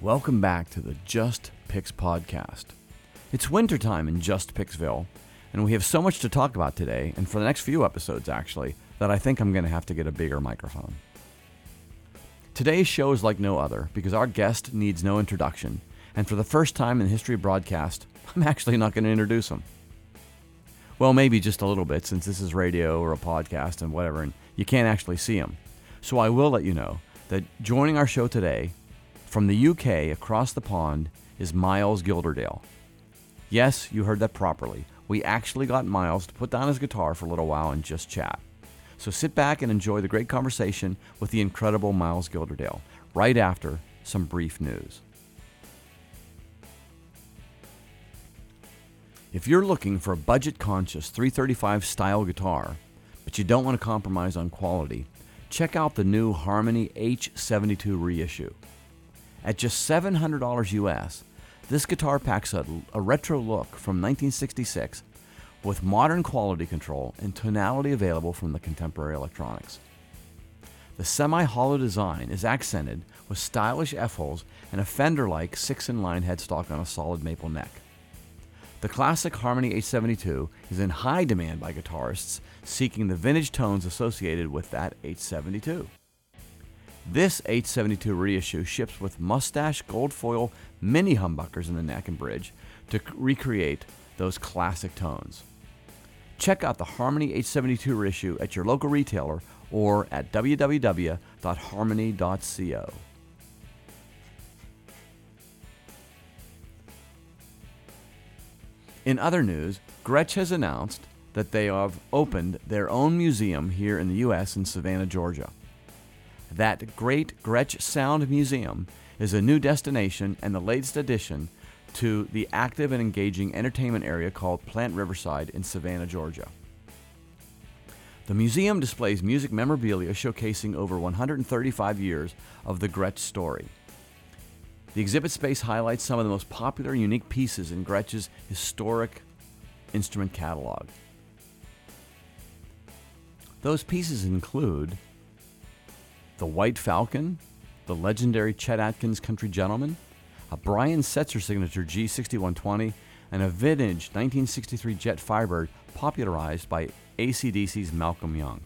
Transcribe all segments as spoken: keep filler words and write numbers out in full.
Welcome back to the Just Picks podcast. It's wintertime in Just Picksville, and we have so much to talk about today, and for the next few episodes actually, that I think I'm going to have to get a bigger microphone. Today's show is like no other, because our guest needs no introduction, and for the first time in the history of broadcast, I'm actually not going to introduce him. Well, maybe just a little bit, since this is radio or a podcast and whatever, and you can't actually see him. So I will let you know that joining our show today, from the U K across the pond, is Miles Gilderdale. Yes, you heard that properly. We actually got Miles to put down his guitar for a little while and just chat. So sit back and enjoy the great conversation with the incredible Miles Gilderdale, right after some brief news. If you're looking for a budget-conscious three thirty-five style guitar, but you don't want to compromise on quality, check out the new Harmony H seventy-two reissue. At just seven hundred dollars U S, this guitar packs a, a retro look from nineteen sixty-six with modern quality control and tonality available from the contemporary electronics. The semi-hollow design is accented with stylish F-holes and a Fender-like six-in-line headstock on a solid maple neck. The classic Harmony H seventy-two is in high demand by guitarists seeking the vintage tones associated with that H seventy-two. This H seventy-two reissue ships with mustache gold foil mini humbuckers in the neck and bridge to recreate those classic tones. Check out the Harmony H seventy-two reissue at your local retailer or at w w w dot harmony dot co. In other news, Gretsch has announced that they have opened their own museum here in the U S in Savannah, Georgia. That Great Gretsch Sound Museum is a new destination and the latest addition to the active and engaging entertainment area called Plant Riverside in Savannah, Georgia. The museum displays music memorabilia showcasing over one hundred thirty-five years of the Gretsch story. The exhibit space highlights some of the most popular and unique pieces in Gretsch's historic instrument catalog. Those pieces include the White Falcon, the legendary Chet Atkins Country Gentleman, a Brian Setzer signature G sixty-one twenty, and a vintage nineteen sixty-three Jet Firebird popularized by A C D C's Malcolm Young.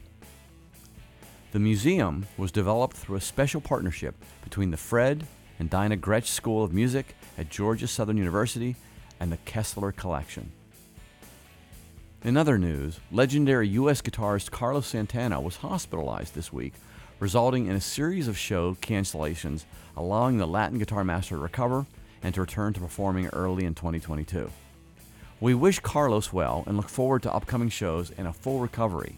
The museum was developed through a special partnership between the Fred and Dinah Gretsch School of Music at Georgia Southern University and the Kessler Collection. In other news, legendary U S guitarist Carlos Santana was hospitalized this week, resulting in a series of show cancellations, allowing the Latin guitar master to recover and to return to performing early in twenty twenty-two. We wish Carlos well and look forward to upcoming shows and a full recovery.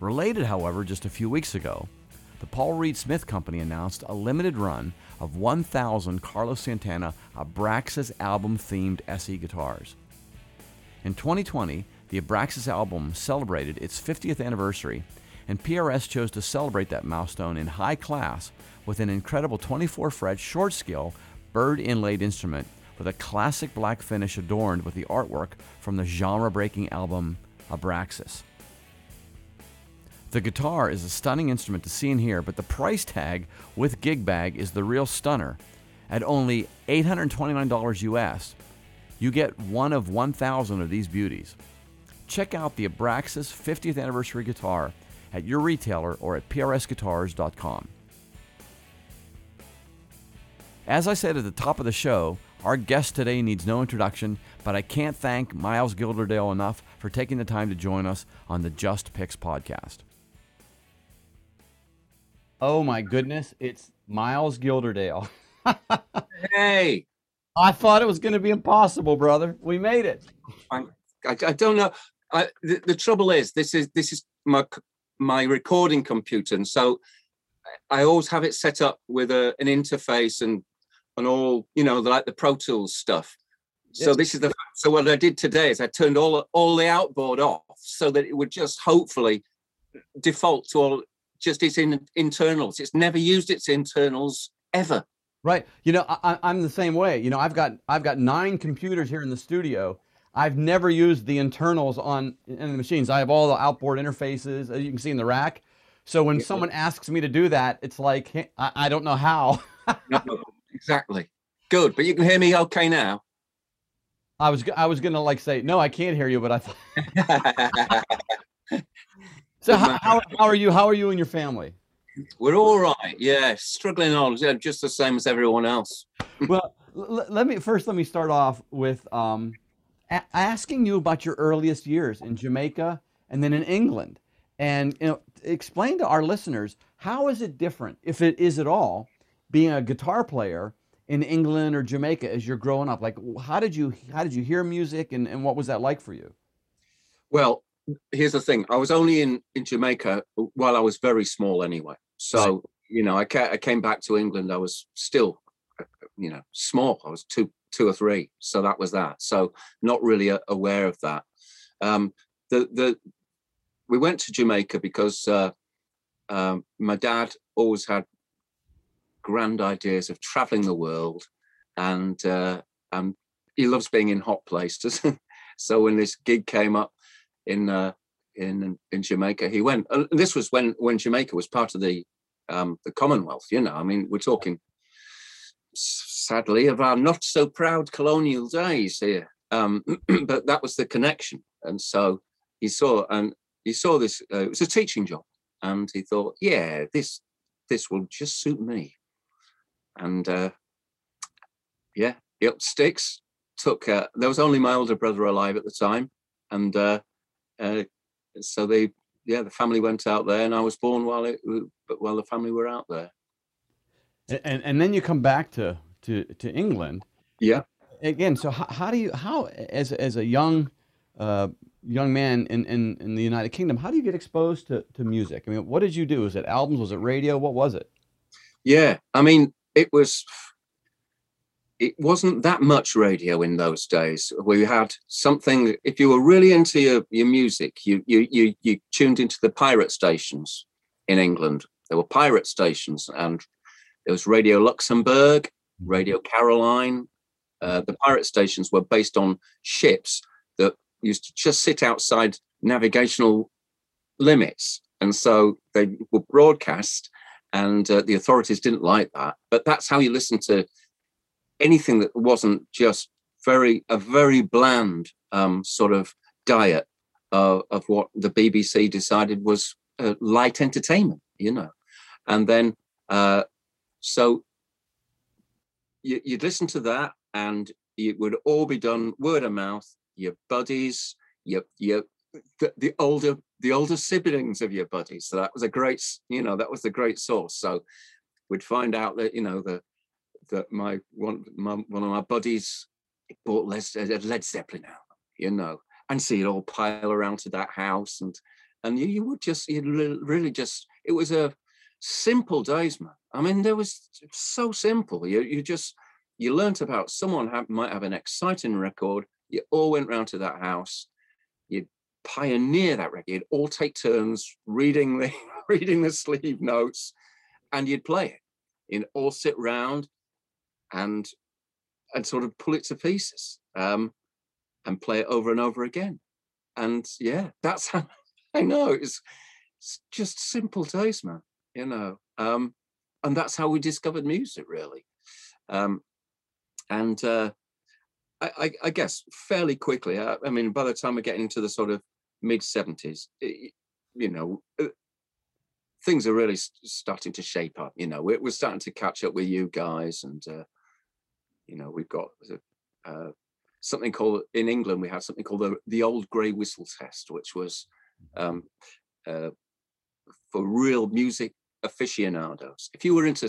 Related, however, just a few weeks ago, the Paul Reed Smith Company announced a limited run of one thousand Carlos Santana Abraxas album-themed S E guitars. In twenty twenty, the Abraxas album celebrated its fiftieth anniversary, and P R S chose to celebrate that milestone in high class with an incredible twenty-four fret short scale bird inlaid instrument with a classic black finish adorned with the artwork from the genre-breaking album Abraxas. The guitar is a stunning instrument to see and hear, but the price tag with gig bag is the real stunner. At only eight hundred twenty-nine dollars U S, you get one of one thousand of these beauties. Check out the Abraxas fiftieth anniversary guitar at your retailer or at p r s guitars dot com. As I said at the top of the show, our guest today needs no introduction, but I can't thank Miles Gilderdale enough for taking the time to join us on the Just Picks podcast. Oh my goodness, it's Miles Gilderdale. Hey! I thought it was going to be impossible, brother. We made it. I, I, I don't know. I, the, the trouble is, this is this is my... my recording computer, and so I always have it set up with a, an interface and and all, you know, like the Pro Tools stuff. Yes. So this is the so what I did today is I turned all all the outboard off so that it would just hopefully default to all just its in, internals. It's never used its internals ever. Right. You know, I, I'm the same way. You know, I've got I've got nine computers here in the studio. I've never used the internals on in the machines. I have all the outboard interfaces, as you can see in the rack. So when someone asks me to do that, it's like, I, I don't know how. No, exactly. Good, but you can hear me okay now. I was I was gonna like say no, I can't hear you, but I thought. So how, how how are you? How are you and your family? We're all right. Yeah, struggling on, just the same as everyone else. Well, l let me first let me start off with um, a asking you about your earliest years in Jamaica and then in England, and you know, explain to our listeners how is it different, if it is at all, being a guitar player in England or Jamaica as you're growing up? Like, how did you how did you hear music, and, and what was that like for you? Well, here's the thing. I was only in, in Jamaica while I was very small anyway. So, you know, I, ca I came back to England. I was still, you know, small. I was two, two or three. So that was that. So not really a, aware of that. Um, the, the, we went to Jamaica because uh, um, my dad always had grand ideas of traveling the world, and uh, and he loves being in hot places. So when this gig came up in uh, in in Jamaica, he went. And this was when when Jamaica was part of the um, the Commonwealth. You know, I mean, we're talking sadly of our not so proud colonial days here. Um, but that was the connection, and so he saw and he saw this. Uh, it was a teaching job, and he thought, yeah, this this will just suit me. And uh, yeah, it sticks. Took uh, there was only my older brother alive at the time, and uh, uh, so they yeah the family went out there, and I was born while it while the family were out there. And and then you come back to to to England. Yeah. Again, so how, how do you how as as a young uh, young man in, in in the United Kingdom, how do you get exposed to to music? I mean, what did you do? Was it albums? Was it radio? What was it? Yeah, I mean. It was, it wasn't that much radio in those days. We had something, if you were really into your, your music, you, you, you, you tuned into the pirate stations in England. There were pirate stations, and there was Radio Luxembourg, Radio Caroline. Uh, the pirate stations were based on ships that used to just sit outside navigational limits. And so they were broadcast. And uh, the authorities didn't like that, but that's how you listen to anything that wasn't just very a very bland um, sort of diet uh, of what the B B C decided was uh, light entertainment, you know. And then uh, so you, you'd listen to that, and it would all be done word of mouth. Your buddies, your your the, the older. The older siblings of your buddies. So that was a great, you know, that was the great source. So we'd find out that, you know, that that my one my, one of my buddies bought Led, Led Zeppelin out, you know, and see it all pile around to that house, and and you, you would just, you really just, it was a simple days, man. I mean, there was so simple. You you just you learnt about someone have, might have an exciting record. You all went round to that house. You pioneer that record. You'd all take turns reading the reading the sleeve notes, and you'd play it. You'd all sit round and and sort of pull it to pieces um, and play it over and over again. And yeah, that's how I know it's, it's just simple taste, man. You know, um, and that's how we discovered music, really. Um, and uh, I, I, I guess fairly quickly. I, I mean, by the time we get into the sort of mid seventies, you know, things are really starting to shape up. You know, we're, we're starting to catch up with you guys, and uh, you know, we've got uh, something called, in England we had something called the the old grey whistle test, which was um, uh, for real music aficionados. If you were into,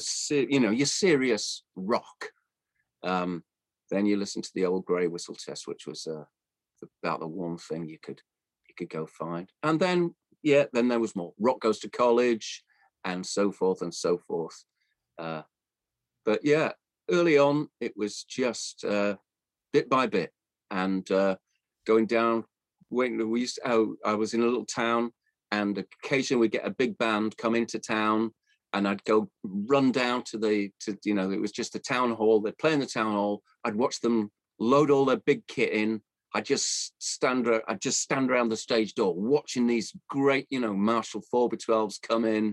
you know, your serious rock, um, then you listen to the old grey whistle test, which was uh, about the one thing you could. could go find. And then yeah then there was more Rock Goes to College and so forth and so forth, uh but yeah, early on it was just uh bit by bit, and uh going down when we used to, oh, I was in a little town, and occasionally we get a big band come into town, and I'd go run down to the to you know, it was just the town hall. They'd play in the town hall. I'd watch them load all their big kit in. I just stand, I just stand around the stage door watching these great, you know, Marshall four by twelves come in,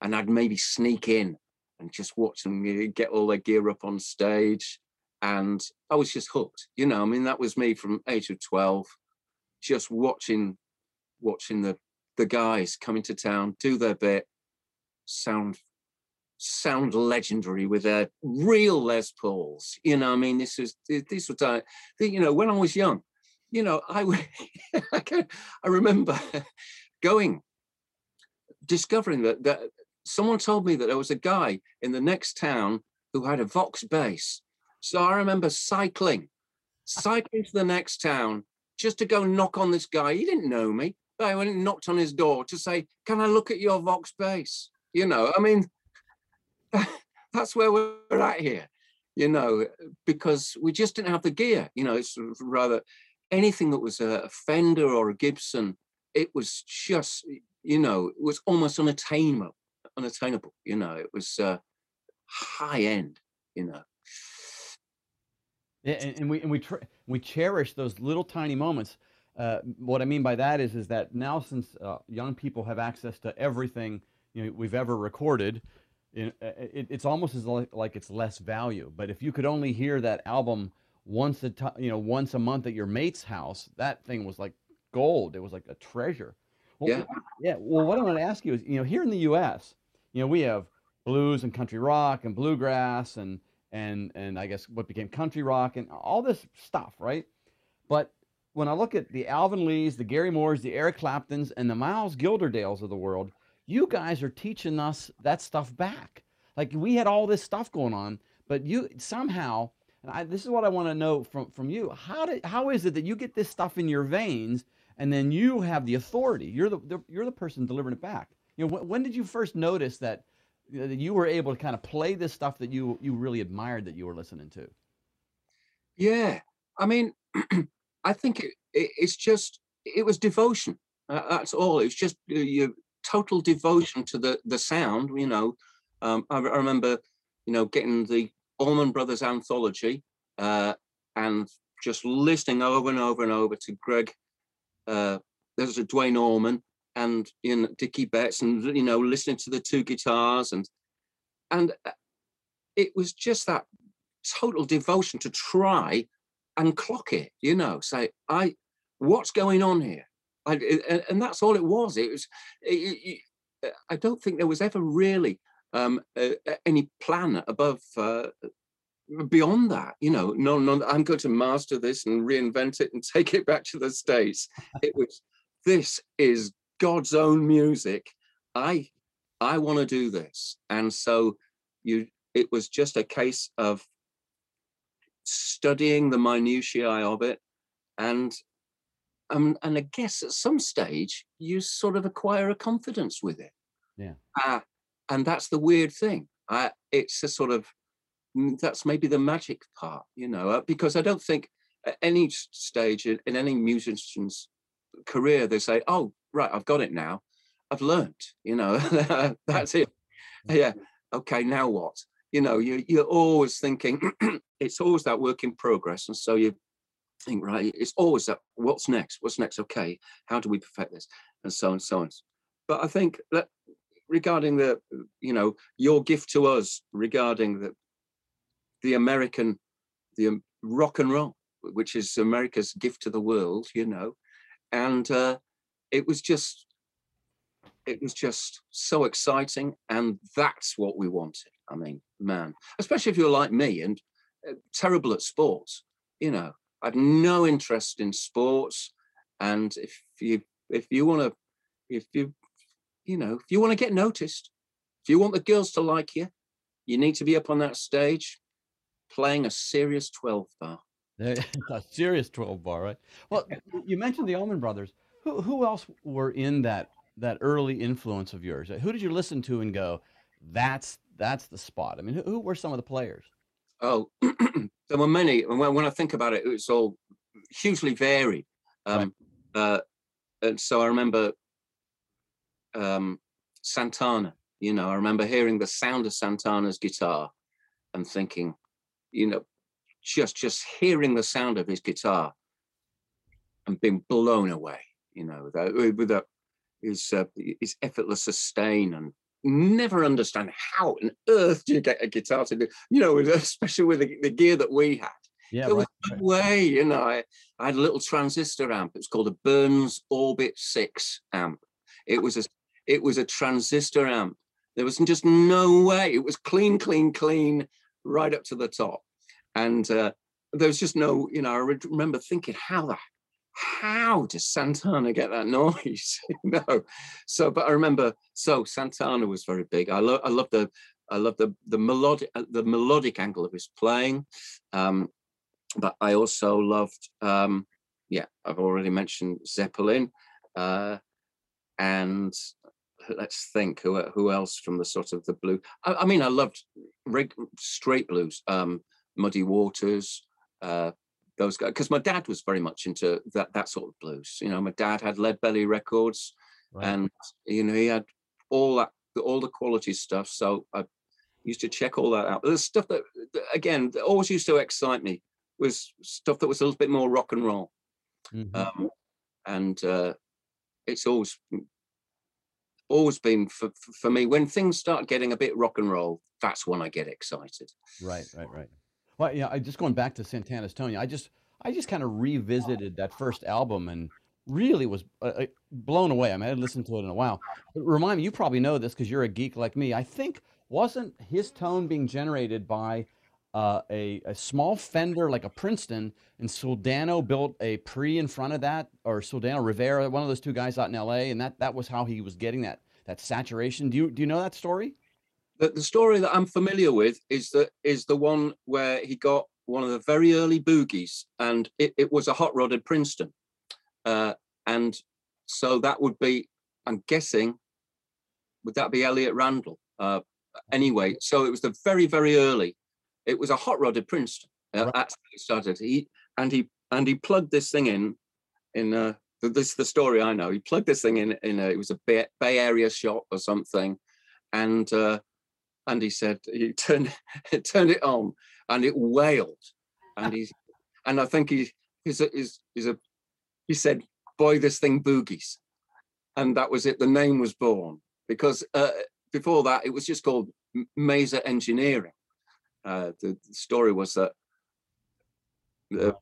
and I'd maybe sneak in and just watch them get all their gear up on stage. And I was just hooked, you know, I mean, that was me from age of twelve, just watching, watching the, the guys come into town, do their bit, sound, sound legendary with their real Les Pauls. You know, I mean, this is, this was, uh, you know, when I was young, you know, I, I, can, I remember going, discovering that, that someone told me that there was a guy in the next town who had a Vox bass. So I remember cycling, cycling to the next town just to go knock on this guy. He didn't know me, but I went and knocked on his door to say, can I look at your Vox bass? You know, I mean, that's where we're at here, you know, because we just didn't have the gear. You know, it's rather anything that was a Fender or a Gibson, it was just, you know, it was almost unattainable, unattainable, you know, it was uh, high end, you know. And, and we and we tr we cherish those little tiny moments. Uh, what I mean by that is is that now, since uh, young people have access to everything, you know, we've ever recorded, it, it, it's almost as like, like it's less value. But if you could only hear that album once a time, you know, once a month at your mate's house, that thing was like gold. It was like a treasure. Well, yeah. Yeah. Well, what I want to ask you is, you know, here in the U S, you know, we have blues and country rock and bluegrass and and and I guess what became country rock and all this stuff, right? But when I look at the Alvin Lees, the Gary Moores, the Eric Claptons, and the Miles Gilderdales of the world, you guys are teaching us that stuff back. Like, we had all this stuff going on, but you somehow, and I, this is what I want to know from, from you, how, did, how is it that you get this stuff in your veins and then you have the authority? You're the, the, you're the person delivering it back. You know, when, when did you first notice that that you were able to kind of play this stuff that you you really admired that you were listening to? Yeah, I mean, I think it, it, it's just, it was devotion. Uh, that's all. It's just uh, your total devotion to the, the sound, you know. Um, I, I remember, you know, getting the Allman Brothers anthology uh, and just listening over and over and over to Greg. Uh, there's a Dwayne Allman. And you know, Dickie Betts, and you know, listening to the two guitars, and and it was just that total devotion to try and clock it, you know, say, I, what's going on here? I, and, and that's all it was. It was, it, it, I don't think there was ever really um, uh, any plan above, uh, beyond that, you know, no, no, I'm going to master this and reinvent it and take it back to the States. It was, this is God's own music. I, I want to do this. And so you, it was just a case of studying the minutiae of it. And, um, and I guess at some stage you sort of acquire a confidence with it. Yeah. Uh, and that's the weird thing. I, it's a sort of, that's maybe the magic part, you know, because I don't think at any stage in, in any musician's career, they say, oh, right, I've got it now. I've learned, you know, that's it. Yeah. Okay. Now what? You know, you, you're always thinking, it's always that work in progress. And so you think, right, it's always that, what's next? What's next? Okay. How do we perfect this? And so on, so on. But I think that regarding the, you know, your gift to us regarding the, the American, the rock and roll, which is America's gift to the world, you know, and uh it was just it was just so exciting, and that's what we wanted. I mean, man, especially if you're like me and uh, terrible at sports, you know, I had no interest in sports. And if you if you want to if you you know if you want to get noticed, if you want the girls to like you, you need to be up on that stage playing a serious twelve bar. A serious twelve bar, right? Well, you mentioned the Allman Brothers. Who, who else were in that that early influence of yours? Who did you listen to and go, that's that's the spot? I mean, who, who were some of the players? Oh, there were many. And when, when I think about it, it was all hugely varied. Um, right. uh, and so I remember um, Santana. You know, I remember hearing the sound of Santana's guitar and thinking, you know, just just hearing the sound of his guitar and being blown away, you know, with that, with that his, uh, his effortless sustain and never understand how on earth do you get a guitar to do, you know, especially with the, the gear that we had. Yeah, there right, was no right. way, you know. I, I had a little transistor amp. It's called a Burns Orbit six amp. It was a, it was a transistor amp. There was just no way. It was clean, clean, clean, right up to the top. And uh, there was just no, you know, I re- remember thinking, how the, how does Santana get that noise? you know? So, but I remember, so Santana was very big. I love, I love the, I love the, the melodic, the melodic angle of his playing. Um, but I also loved, um, yeah, I've already mentioned Zeppelin, uh, and let's think who who else from the sort of the blue. I, I mean, I loved rig, straight blues, um, Muddy Waters, uh, those guys, because my dad was very much into that that sort of blues. You know, my dad had Leadbelly Records, wow. and you know he had all that all the quality stuff. So I used to check all that out. But the stuff that again that always used to excite me was stuff that was a little bit more rock and roll, mm-hmm. um, and uh, it's always. always been for, for me, when things start getting a bit rock and roll, that's when I get excited. Right, right, right. Well, yeah, I just going back to Santana's Tony, I just, I just kind of revisited that first album and really was uh, blown away. I mean, I hadn't listened to it in a while. But remind me, you probably know this because you're a geek like me. I think wasn't his tone being generated by uh, a, a small Fender, like a Princeton, and Soldano built a pre in front of that, or Soldano Rivera, one of those two guys out in L A, and that, that was how he was getting that that saturation. Do you do you know that story? The, the story that I'm familiar with is the, is the one where he got one of the very early boogies, and it, it was a hot rodded Princeton. Uh, and so that would be, I'm guessing, would that be Elliott Randall? Uh, anyway, so it was the very, very early. It was a hot rodded Princeton. Uh, right. That's how it started. He and he and he plugged this thing in. In uh, this is the story I know. He plugged this thing in. In a, it was a Bay, Bay Area shop or something, and uh, and he said he turned turned it on, and it wailed. And he and I think he is is is a he said, "Boy, this thing boogies," and that was it. The name was born because uh, before that it was just called Mesa Engineering. Uh, the story was that uh,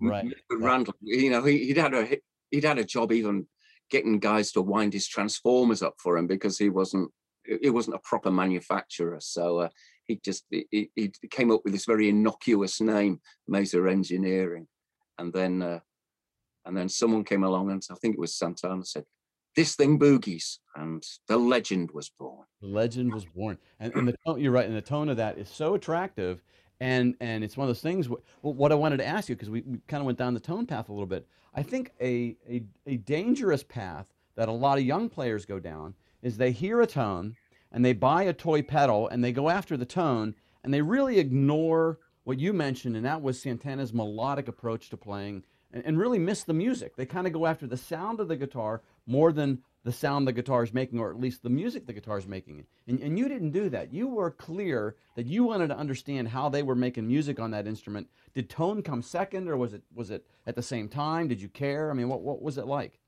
right. Randall, you know, he, he'd had a he'd had a job even getting guys to wind his transformers up for him because he wasn't he wasn't a proper manufacturer. So uh, he just he, he came up with this very innocuous name, Mesa Engineering, and then uh, and then someone came along and I think it was Santana said, "This thing boogies," and the legend was born. The legend was born, and, and the tone, you're right. And the tone of that is so attractive, and and it's one of those things. Wh- what I wanted to ask you, because we, we kind of went down the tone path a little bit. I think a, a a dangerous path that a lot of young players go down is they hear a tone and they buy a toy pedal and they go after the tone and they really ignore what you mentioned, and that was Santana's melodic approach to playing, and, and really miss the music. They kind of go after the sound of the guitar more than the sound the guitar is making, or at least the music the guitar is making. And, and you didn't do that. You were clear that you wanted to understand how they were making music on that instrument. Did tone come second, or was it was it at the same time? Did you care? I mean, what, what was it like?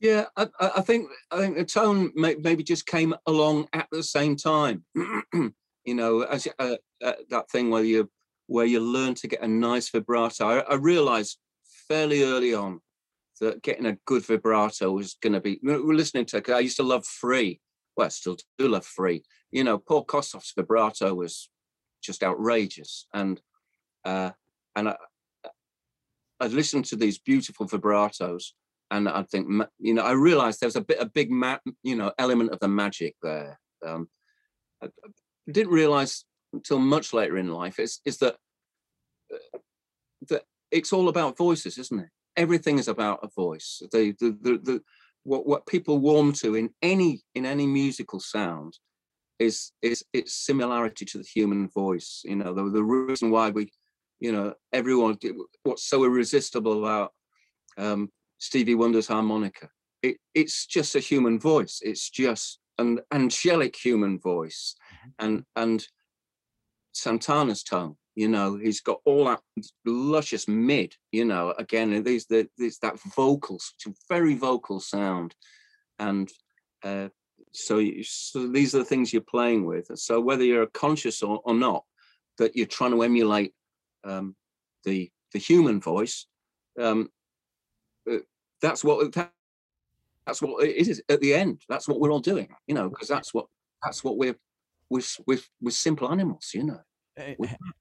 Yeah, I, I think I think the tone may, maybe just came along at the same time. You know, as uh, uh, that thing where you where you learn to get a nice vibrato. I, I realized fairly early on that getting a good vibrato was going to be, we're listening to, I used to love Free. Well, I still do love Free. You know, Paul Kossoff's vibrato was just outrageous. And uh, and I, I'd listen to these beautiful vibratos and I'd think, you know, I realized there was a bit, a big, ma- you know, element of the magic there. Um, I didn't realize until much later in life is, is that, that it's all about voices, isn't it? Everything is about a voice. The, the, the, the, what, what people warm to in any in any musical sound is is its similarity to the human voice. You know, the, the reason why we, you know, everyone, what's so irresistible about um, Stevie Wonder's harmonica? It, it's just a human voice. It's just an angelic human voice, and and Santana's tone. You know, he's got all that luscious mid, you know, again, there's, the, there's that vocal, very vocal sound. And uh, So, you, so these are the things you're playing with. And so whether you're conscious or, or not, that you're trying to emulate um, the the human voice, um, that's what that's what it is at the end. That's what we're all doing, you know, because that's what that's what we're we're we're, we're simple animals, you know. Hey,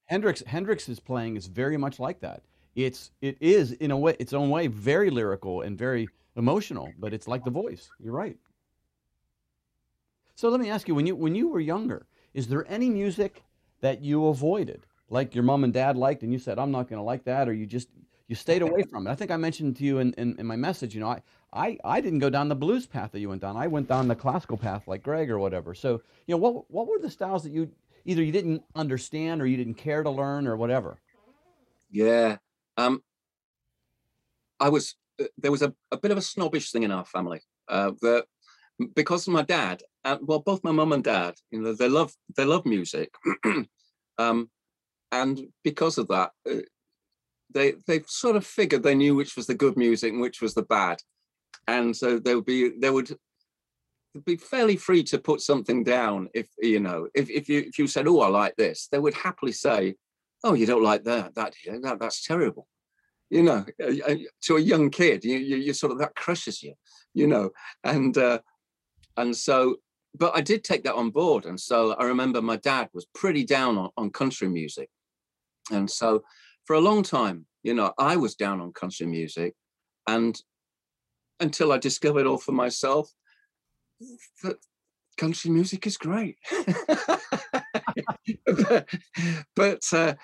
Hendrix Hendrix's playing is very much like that. It's it is in a way its own way very lyrical and very emotional, but it's like the voice. You're right. So let me ask you, when you when you were younger, is there any music that you avoided, like your mom and dad liked, and you said, "I'm not going to like that," or you just you stayed away from it? I think I mentioned to you in, in, in my message, you know, I, I I didn't go down the blues path that you went down. I went down the classical path, like Greg or whatever. So you know, what what were the styles that you either you didn't understand or you didn't care to learn or whatever? Yeah, um, I was uh, there was a, a bit of a snobbish thing in our family uh, that because of my dad. Uh, well, both my mum and dad, you know, they love they love music, um, and because of that, uh, they they sort of figured they knew which was the good music and which was the bad, and so they would be they would be fairly free to put something down if you know if if you if you said, "Oh, I like this," they would happily say, "Oh, you don't like that that that that's terrible," you know. To a young kid, you you, you sort of that crushes you, you know, and uh, and so. But I did take that on board. And so I remember my dad was pretty down on, on country music. And so for a long time, you know, I was down on country music. And until I discovered all for myself, that country music is great. but but uh,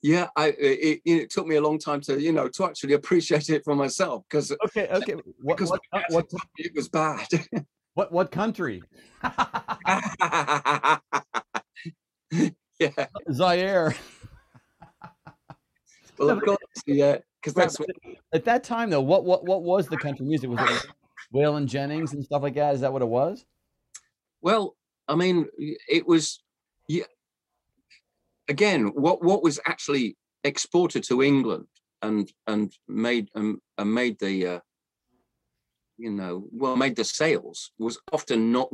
yeah, I, it, it took me a long time to, you know, to actually appreciate it for myself. Because okay, okay. What, because what, what, what, it was bad. What what country? Yeah. Zaire. Well, of course, yeah, because that's what... At that time though, what what what was the country music? Was it Waylon Jennings and stuff like that? Is that what it was? Well, I mean, it was yeah. Again, what what was actually exported to England and and made um, and made the uh, you know, well, made the sales was often not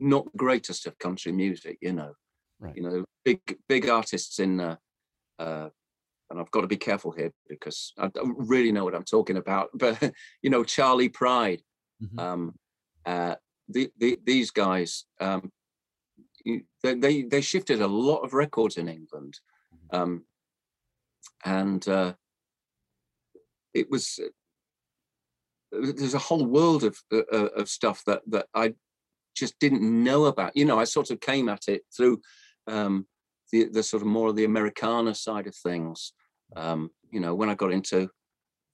not greatest of country music, you know. Right. You know, big big artists in, uh, uh, and I've got to be careful here because I don't really know what I'm talking about. But you know, Charlie Pride, mm-hmm. um, uh, the, the, these guys, um, they, they they shifted a lot of records in England, mm-hmm. um, and uh, it was. There's a whole world of uh, of stuff that that I just didn't know about. You know, I sort of came at it through um, the the sort of more of the Americana side of things. Um, you know, when I got into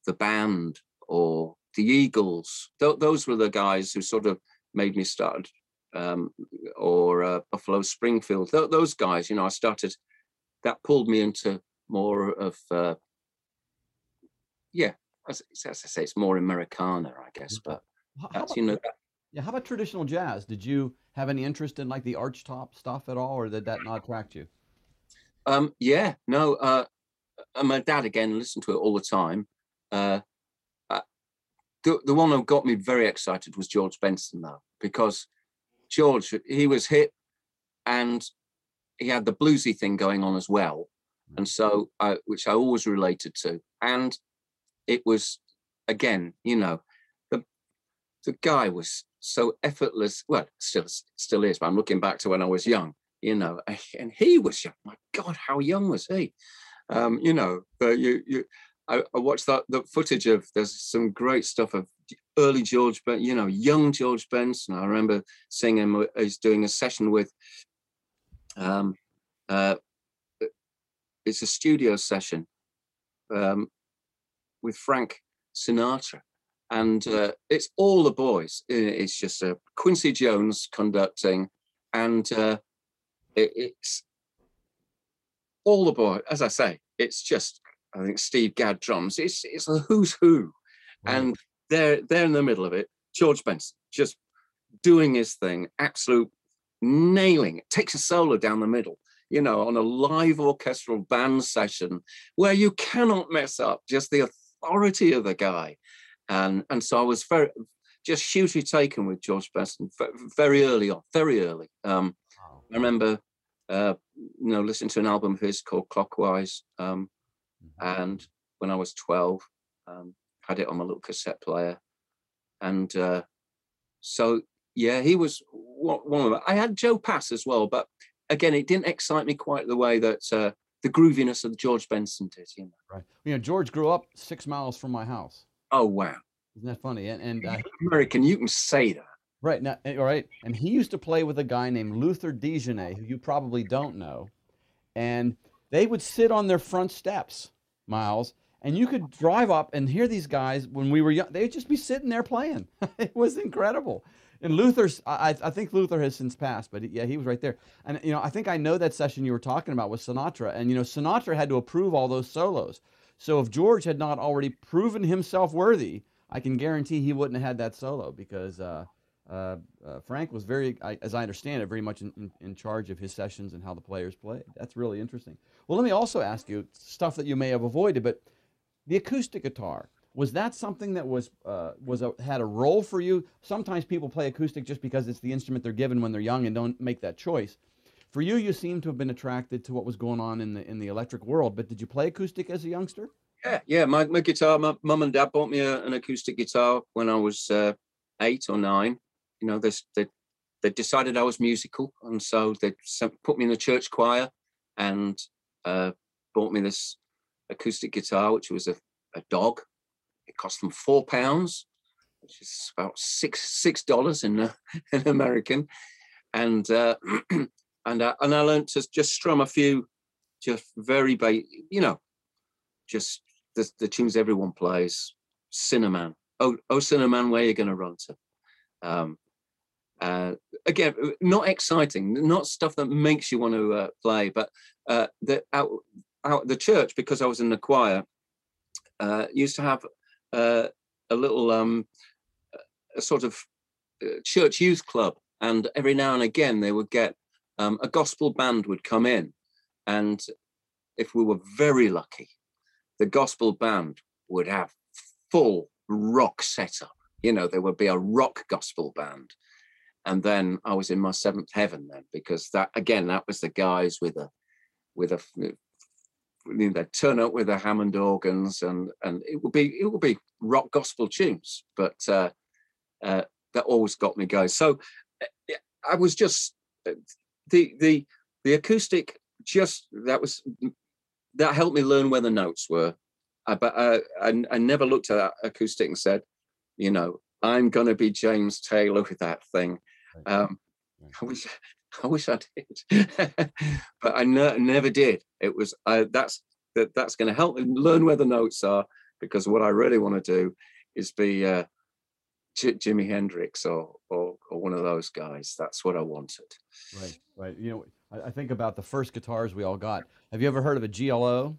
the band or the Eagles, th those were the guys who sort of made me start. Um, or uh, Buffalo Springfield, th those guys. You know, I started. That pulled me into more of uh, yeah. As, as I say, it's more Americana, I guess. But that's, about, you know, that, yeah. How about traditional jazz? Did you have any interest in like the archtop stuff at all, or did that not attract you? Um, yeah, no. Uh, my dad again listened to it all the time. Uh, uh, the the one that got me very excited was George Benson, though, because George he was hip, and he had the bluesy thing going on as well, and so uh, which I always related to, and it was, again, you know, the the guy was so effortless. Well, still still is, but I'm looking back to when I was young, you know, and he was young. My God, how young was he? Um, you know, but you you I, I watched that the footage of there's some great stuff of early George, but you know, young George Benson. I remember seeing him. He's doing a session with. Um, uh, it's a studio session. Um. With Frank Sinatra, and uh, it's all the boys. It's just uh, Quincy Jones conducting, and uh, it, it's all the boys. As I say, it's just I think Steve Gadd drums. It's it's a who's who, wow. And they're they're in the middle of it. George Benson just doing his thing, absolute nailing it. Takes a solo down the middle. You know, on a live orchestral band session where you cannot mess up. Just the authority of the guy, and and so I was very, just hugely taken with George Benson very early on, very early. Um, wow. I remember, uh, you know, listening to an album of his called Clockwise, um, mm-hmm. and when I was twelve, um, had it on my little cassette player, and uh, so yeah, he was one of them. I had Joe Pass as well, but again, it didn't excite me quite the way that uh, the grooviness of George Benson did. You know, right? You know, George grew up six miles from my house. Oh wow. Isn't that funny? And, and uh, American, you can say that. Right. Now, all right. And he used to play with a guy named Luther Desjardins, who you probably don't know. And they would sit on their front steps, Miles, and you could drive up and hear these guys when we were young. They'd just be sitting there playing. It was incredible. And Luther's, I, I think Luther has since passed, but yeah, he was right there. And, you know, I think I know that session you were talking about with Sinatra. And, you know, Sinatra had to approve all those solos. So if George had not already proven himself worthy, I can guarantee he wouldn't have had that solo, because uh, uh, uh, Frank was very, I, as I understand it, very much in, in, in charge of his sessions and how the players played. That's really interesting. Well, let me also ask you stuff that you may have avoided, but the acoustic guitar, was that something that was uh, was a, had a role for you? Sometimes people play acoustic just because it's the instrument they're given when they're young and don't make that choice. For you, you seem to have been attracted to what was going on in the in the electric world, but did you play acoustic as a youngster? Yeah, yeah. My, my guitar, my mum and dad bought me a, an acoustic guitar when I was uh, eight or nine. You know, they, they they decided I was musical, and so they put me in the church choir and uh, bought me this acoustic guitar, which was a, a dog. It cost them four pounds, which is about six six dollars in uh, in American, and uh, and I, and I learned to just strum a few, just very ba- you know, just. The, the tunes everyone plays, Cinnamon. Oh, oh, Cinnamon, where you going to run to? Um, uh, again, not exciting, not stuff that makes you want to uh, play. But uh, the out, out the church, because I was in the choir, uh, used to have uh, a little um, a sort of church youth club, and every now and again they would get um, a gospel band would come in, and if we were very lucky, the gospel band would have full rock setup. You know, there would be a rock gospel band. And then I was in my seventh heaven then, because that, again, that was the guys with a, with a, you know, they'd turn up with the Hammond organs, and, and it would be, it would be rock gospel tunes, but uh, uh, that always got me going. So I was just, the, the, the acoustic just, that was, that helped me learn where the notes were. I, but I, I, I never looked at that acoustic and said, you know, I'm going to be James Taylor with that thing. Um, I wish, I wish I did, but I ne- never did. It was uh, that's that, that's going to help me learn where the notes are, because what I really want to do is be uh, J- Jimi Hendrix or, or or one of those guys. That's what I wanted. Right, right. You know. I think about the first guitars we all got. Have you ever heard of a G L O?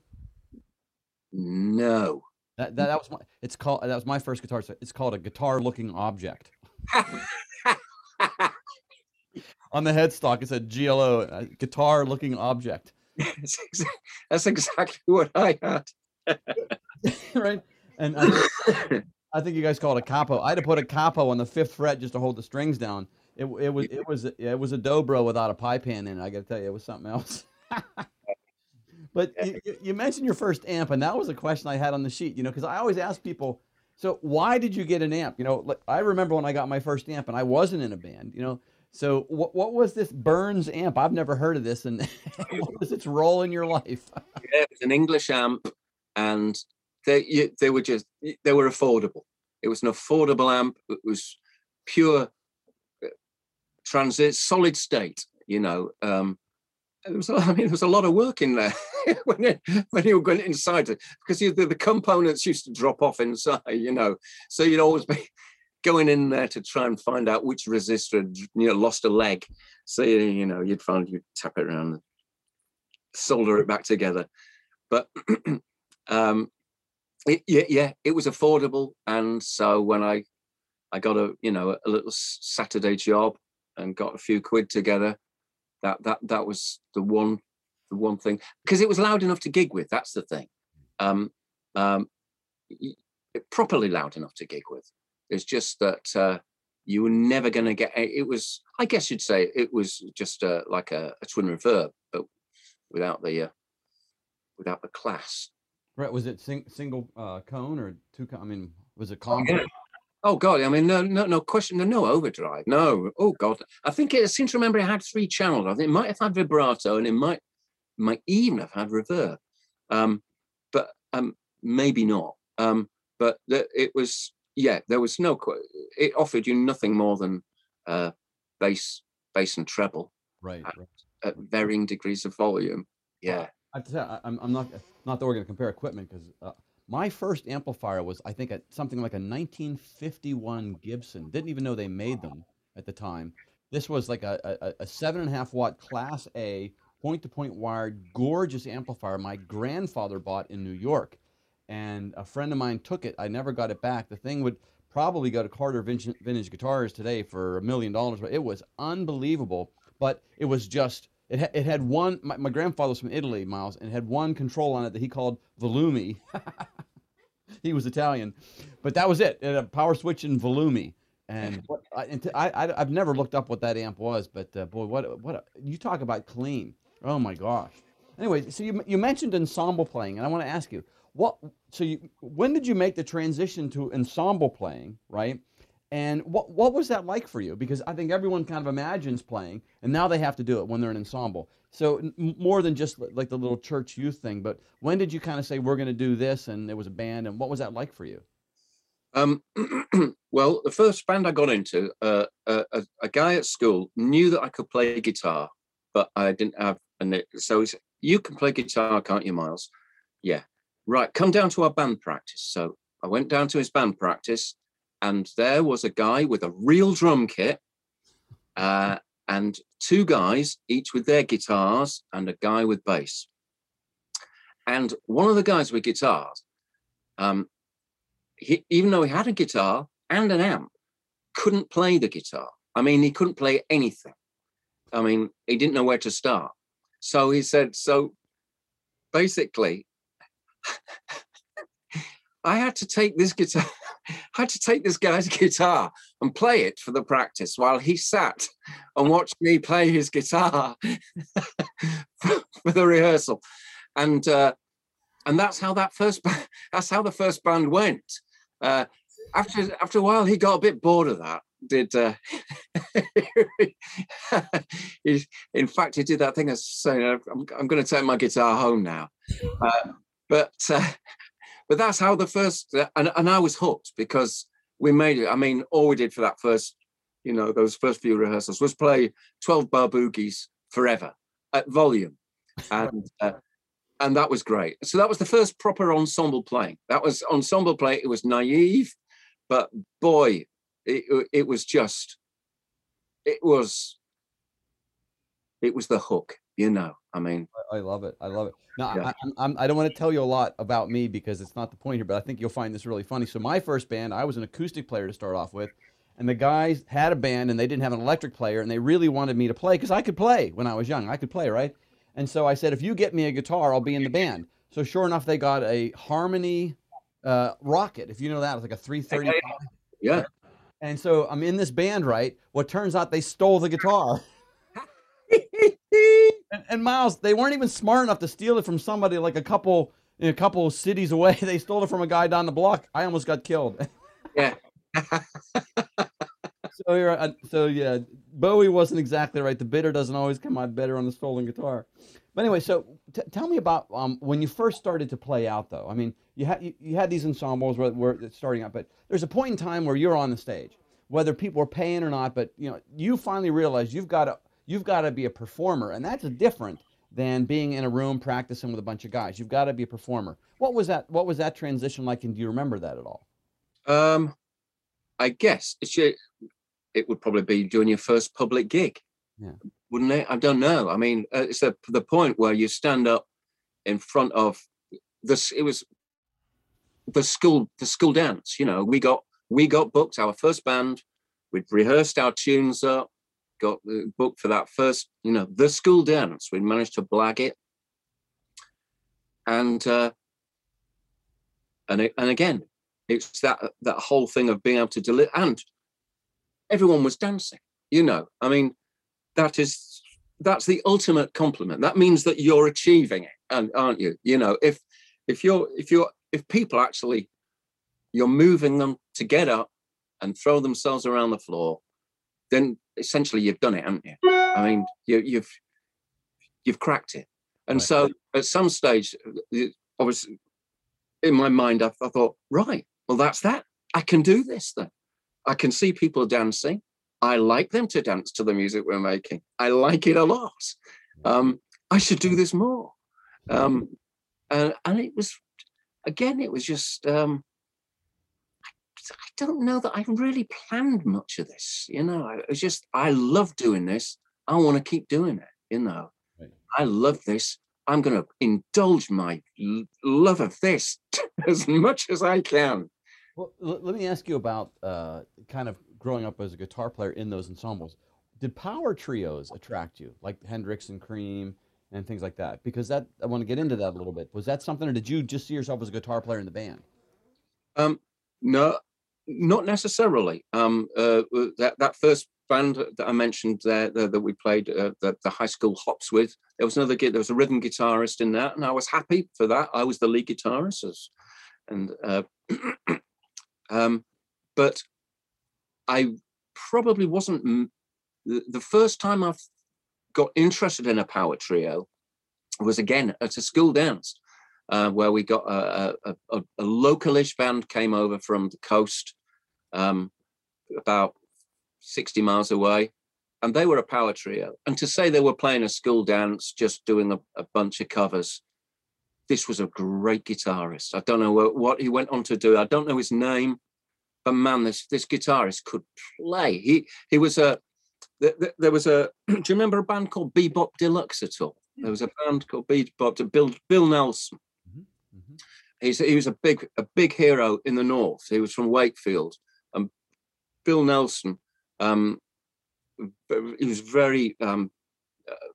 No. That that, that was my. It's called. That was my first guitar. It's called a guitar-looking object. On the headstock, it said G L O, a guitar-looking object. That's, exa- that's exactly what I had. Right, and I think, I think you guys call it a capo. I had to put a capo on the fifth fret just to hold the strings down. It it was it was it was a dobro without a pie pan in it. I got to tell you, it was something else. But you, you mentioned your first amp, and that was a question I had on the sheet. You know, because I always ask people, so why did you get an amp? You know, I remember when I got my first amp, and I wasn't in a band. You know, so what what was this Burns amp? I've never heard of this, and what was its role in your life? Yeah, it was an English amp, and they you, they were just they were affordable. It was an affordable amp. It was pure. Transit, solid state, you know. Um, there was, I mean, there was a lot of work in there when it, when you were going inside, because you, the, the components used to drop off inside, you know. So you'd always be going in there to try and find out which resistor had, you know, lost a leg. So you, you know, you'd find you'd tap it around, and solder it back together. But um, it, yeah, yeah, it was affordable, and so when I I got a you know a little Saturday job. And got a few quid together. That that that was the one, the one thing, because it was loud enough to gig with. That's the thing, um, um, properly loud enough to gig with. It's just that uh, you were never going to get, it was, I guess you'd say it was just uh, like a, a twin reverb, but without the, uh, without the class. Right. Was it sing, single uh, cone or two cone? I mean, was it combo? Yeah. Oh God. I mean, no, no, no question. No, no overdrive. No. Oh God. I think it, I seem to remember it had three channels. I think it might have had vibrato and it might, might even have had reverb. Um, but um, maybe not. Um, but the, it was, yeah, there was no, it offered you nothing more than uh, bass, bass and treble. Right. At, right. at varying degrees of volume. Yeah. Wow. I have to tell you, I'm, I'm not not that we're going to compare equipment, because uh, my first amplifier was, I think, a, something like a nineteen fifty-one Gibson. Didn't even know they made them at the time. This was like a, a, a seven and a half watt Class A point-to-point wired, gorgeous amplifier my grandfather bought in New York, and a friend of mine took it. I never got it back. The thing would probably go to Carter Vintage, vintage Guitars today for a million dollars. But it was unbelievable. But it was just. It, ha it had one, my, my grandfather's from Italy, Miles, and it had one control on it that he called Volumi. He was Italian. But that was it. It had a power switch and Volumi. And what, I, and I, I, I've never looked up what that amp was, but uh, boy, what, what a, you talk about clean. Oh, my gosh. Anyway, so you, you mentioned ensemble playing, and I want to ask you, what? So you, when did you make the transition to ensemble playing, right? And what what was that like for you? Because I think everyone kind of imagines playing, and now they have to do it when they're an ensemble. So more than just like the little church youth thing, but when did you kind of say, we're going to do this, and there was a band, and what was that like for you? Um, well, the first band I got into, uh, a, a guy at school knew that I could play guitar, but I didn't have, and so he said, you can play guitar, can't you, Miles? Yeah. Right, come down to our band practice. So I went down to his band practice, and there was a guy with a real drum kit uh, and two guys, each with their guitars and a guy with bass. And one of the guys with guitars, um, he, even though he had a guitar and an amp, couldn't play the guitar. I mean, he couldn't play anything. I mean, he didn't know where to start. So he said, so basically, I had to take this guitar. I had to take this guy's guitar and play it for the practice while he sat and watched me play his guitar for the rehearsal. And uh, and that's how that first that's how the first band went. Uh, after after a while, he got a bit bored of that. Did uh, he, in fact, he did that thing I was saying, I'm, I'm going to take my guitar home now. Uh, but. Uh, But that's how the first, and, and I was hooked, because we made it. I mean, all we did for that first, you know, those first few rehearsals was play twelve bar boogies forever at volume. And uh, and that was great. So that was the first proper ensemble playing. That was ensemble play. It was naive, but boy, it, it was just, it was, it was the hook. You know, I mean, I love it. I love it. Now, yeah. I, I, I don't want to tell you a lot about me because it's not the point here, but I think you'll find this really funny. So my first band, I was an acoustic player to start off with, and the guys had a band and they didn't have an electric player, and they really wanted me to play because I could play when I was young. I could play, right? And so I said, if you get me a guitar, I'll be in the band. So sure enough, they got a Harmony uh, Rocket, if you know that. It's like a three thirty. Yeah. And so I'm in this band, right? Well, it turns out they stole the guitar. And, and Miles, they weren't even smart enough to steal it from somebody like a couple in a couple of cities away. They stole it from a guy down the block. I almost got killed. Yeah. so yeah, so yeah, Bowie wasn't exactly right. The bitter doesn't always come out better on the stolen guitar. But anyway, so t tell me about um, when you first started to play out, though. I mean, you had you, you had these ensembles where, where it's starting out, but there's a point in time where you're on the stage, whether people are paying or not. But you know, you finally realize you've got to. You've got to be a performer, and that's different than being in a room practicing with a bunch of guys. You've got to be a performer. What was that? What was that transition like? And do you remember that at all? Um, I guess it's your, it would probably be doing your first public gig, yeah. Wouldn't it? I don't know. I mean, uh, it's the the point where you stand up in front of this. It was the school the school dance. You know, we got we got booked our first band. We'd rehearsed our tunes up. Got the book for that first, you know, the school dance. We managed to blag it, and uh, and and again, It's that that whole thing of being able to deliver, and everyone was dancing. You know, I mean, that is that's the ultimate compliment. That means that you're achieving it, aren't you? You know, if if you're if you're if people actually you're moving them to get up and throw themselves around the floor, then essentially you've done it, haven't you? I mean, you, you've you've cracked it. And right. So at some stage, I was in my mind, I, I thought, right, well, that's that. I can do this then. I can see people dancing. I like them to dance to the music we're making. I like it a lot. Um, I should do this more. Um, and, and it was, again, it was just, um, I, I don't know that I really planned much of this. You know, it was just, I love doing this. I want to keep doing it, you know. I love this. I'm going to indulge my l- love of this as much as I can. Well, l- let me ask you about uh, kind of growing up as a guitar player in those ensembles. Did power trios attract you, like Hendrix and Cream and things like that? Because that I want to get into that a little bit. Was that something, or did you just see yourself as a guitar player in the band? Um, no, not necessarily. Um, uh, that that first band that I mentioned there that, that we played uh, the, the high school hops with, there was another there was a rhythm guitarist in that, and I was happy for that. I was the lead guitarist, and uh, um, but I probably wasn't the first time I've got interested in a power trio was again at a school dance uh, where we got a, a, a, a localish band came over from the coast um, about sixty miles away, and they were a power trio. And to say they were playing a school dance, just doing a, a bunch of covers, this was a great guitarist. I don't know what, what he went on to do. I don't know his name, but man, this this guitarist could play. He he was a, th- th- there was a, do you remember a band called Bebop Deluxe at all? There was a band called Bebop, Bill, Bill Nelson. Mm-hmm. Mm-hmm. He's, he was a big, a big hero in the North. He was from Wakefield. And Bill Nelson, Um, he was very um, uh,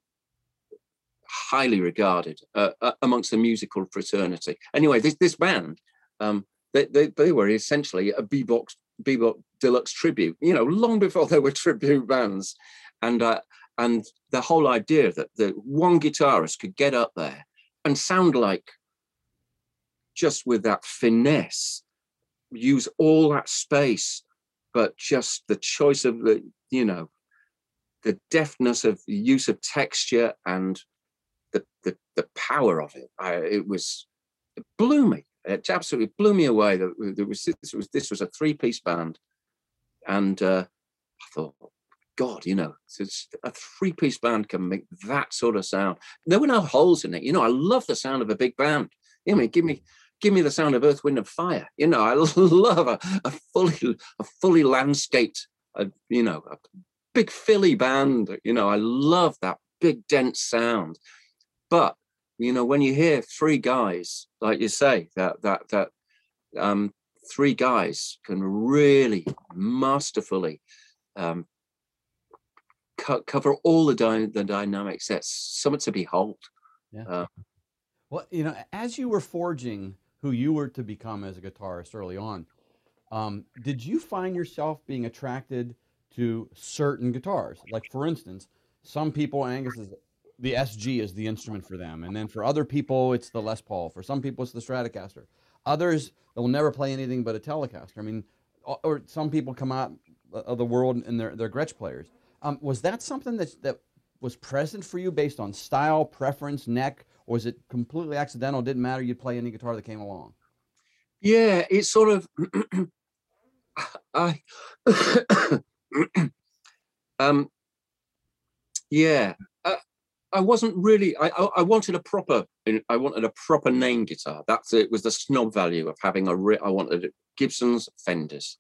highly regarded uh, amongst the musical fraternity. Anyway, this this band, um, they, they they were essentially a bebop bebop deluxe tribute. You know, long before there were tribute bands, and uh, and the whole idea that the one guitarist could get up there and sound like, just with that finesse, use all that space. But just the choice of the, you know, the deftness of the use of texture and the the, the power of it. I, it was, it blew me. It absolutely blew me away. That there was this was this was a three piece band, and uh, I thought, God, you know, it's, a three piece band can make that sort of sound. There were no holes in it. You know, I love the sound of a big band. You know, I mean, give me. Give me the sound of Earth, Wind, and Fire. You know, I love a, a fully, a fully landscaped, a, you know, a big Philly band. You know, I love that big, dense sound. But you know, when you hear three guys, like you say, that that that um, three guys can really masterfully um, co- cover all the dy- the dynamics. That's something to behold. Yeah. Uh, well, you know, as you were forging who you were to become as a guitarist early on, um, did you find yourself being attracted to certain guitars? Like, for instance, some people, Angus, is, the S G is the instrument for them. And then for other people, it's the Les Paul. For some people, it's the Stratocaster. Others will never play anything but a Telecaster. I mean, or some people come out of the world and they're, they're Gretsch players. Um, was that something that, that was present for you based on style, preference, neck? Or was it completely accidental? Didn't matter. You'd play any guitar that came along. Yeah, it's sort of. I. um. Yeah, I, I wasn't really. I, I wanted a proper. I wanted a proper name guitar. That's it. Was the snob value of having a. Re, I wanted Gibson's, Fenders.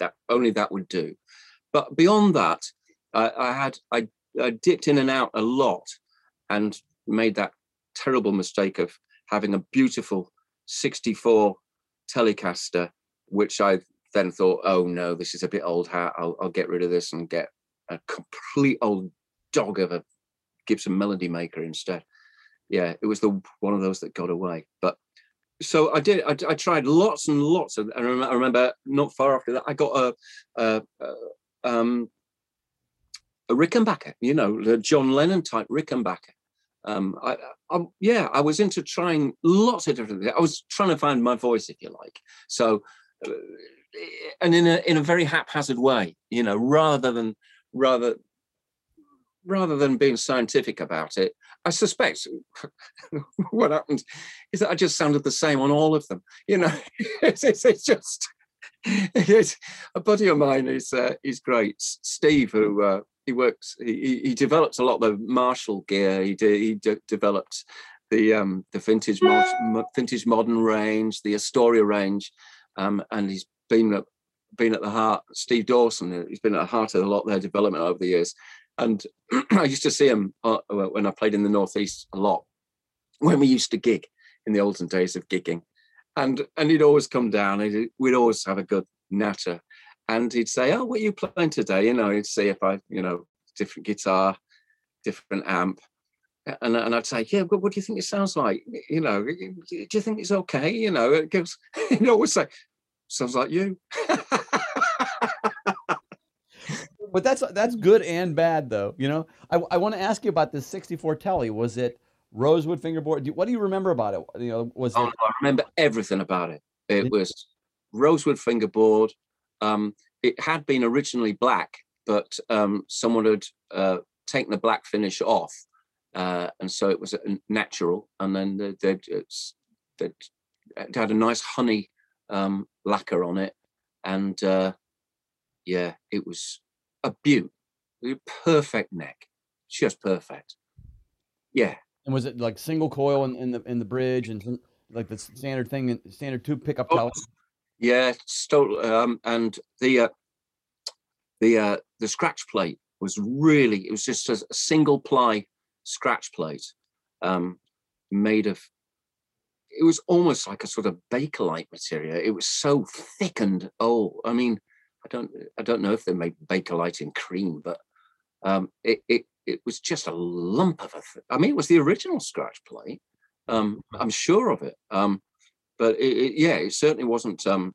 That only that would do. But beyond that, I, I had. I, I dipped in and out a lot, and made that terrible mistake of having a beautiful sixty-four Telecaster, which I then thought, oh no, this is a bit old hat. I'll, I'll get rid of this and get a complete old dog of a Gibson Melody Maker instead. Yeah, it was the one of those that got away. But so I did. I, I tried lots and lots of. I remember, I remember not far after that, I got a, a, a um, a Rickenbacker. You know, the John Lennon type Rickenbacker. Um, I, I, yeah, I was into trying lots of different things. I was trying to find my voice, if you like. So, and in a in a very haphazard way, you know, rather than rather rather than being scientific about it. I suspect what happened is that I just sounded the same on all of them. You know, it's, it's, it's just it's, a buddy of mine is uh, is great, Steve, who uh, he works. He, he developed a lot of the Marshall gear. He de- he de- developed the um, the vintage mod- vintage modern range, the Astoria range, um, and he's been at, been at the heart. Steve Dawson, he's been at the heart of a lot of their development over the years. And I used to see him uh, when I played in the Northeast a lot, when we used to gig in the olden days of gigging. And and he'd always come down, and we'd always have a good natter. And he'd say, oh, what are you playing today? You know, he'd see if I, you know, different guitar, different amp. And, and I'd say, yeah, what do you think it sounds like? You know, do you think it's okay? You know, it goes, he'd always say, sounds like you. But that's that's good and bad, though. You know, I, I want to ask you about this sixty-four Telly. Was it rosewood fingerboard? Do, what do you remember about it? You know, was oh, it... I remember everything about it. It was rosewood fingerboard. Um, it had been originally black, but um, someone had uh, taken the black finish off, uh, and so it was natural. And then they'd, they'd, it had a nice honey um, lacquer on it, and uh, yeah, it was. A beaut, perfect neck, just perfect. Yeah. And was it like single coil in, in the in the bridge and like the standard thing, standard tube pickup? Oh, yeah, still. Um, and the uh, the uh, the scratch plate was really. It was just a single ply scratch plate, um, made of. It was almost like a sort of Bakelite material. It was so thick and oh, I mean. I don't I don't know if they made Bakelite in cream, but um, it, it it was just a lump of a thing. I mean, it was the original scratch plate. Um, I'm sure of it. Um, but it, it, yeah, it certainly wasn't um,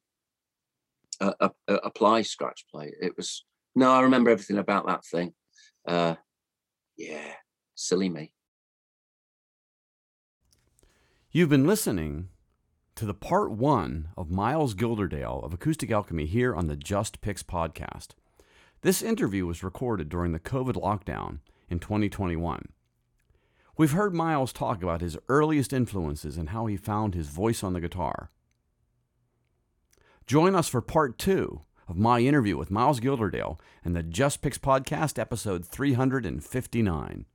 a, a, a ply scratch plate. It was, no, I remember everything about that thing. Uh, yeah, silly me. You've been listening to the part one of Miles Gilderdale of Acoustic Alchemy here on the Just Picks podcast. This interview was recorded during the COVID lockdown in twenty twenty-one. We've heard Miles talk about his earliest influences and how he found his voice on the guitar. Join us for part two of my interview with Miles Gilderdale and the Just Picks podcast, episode three fifty-nine.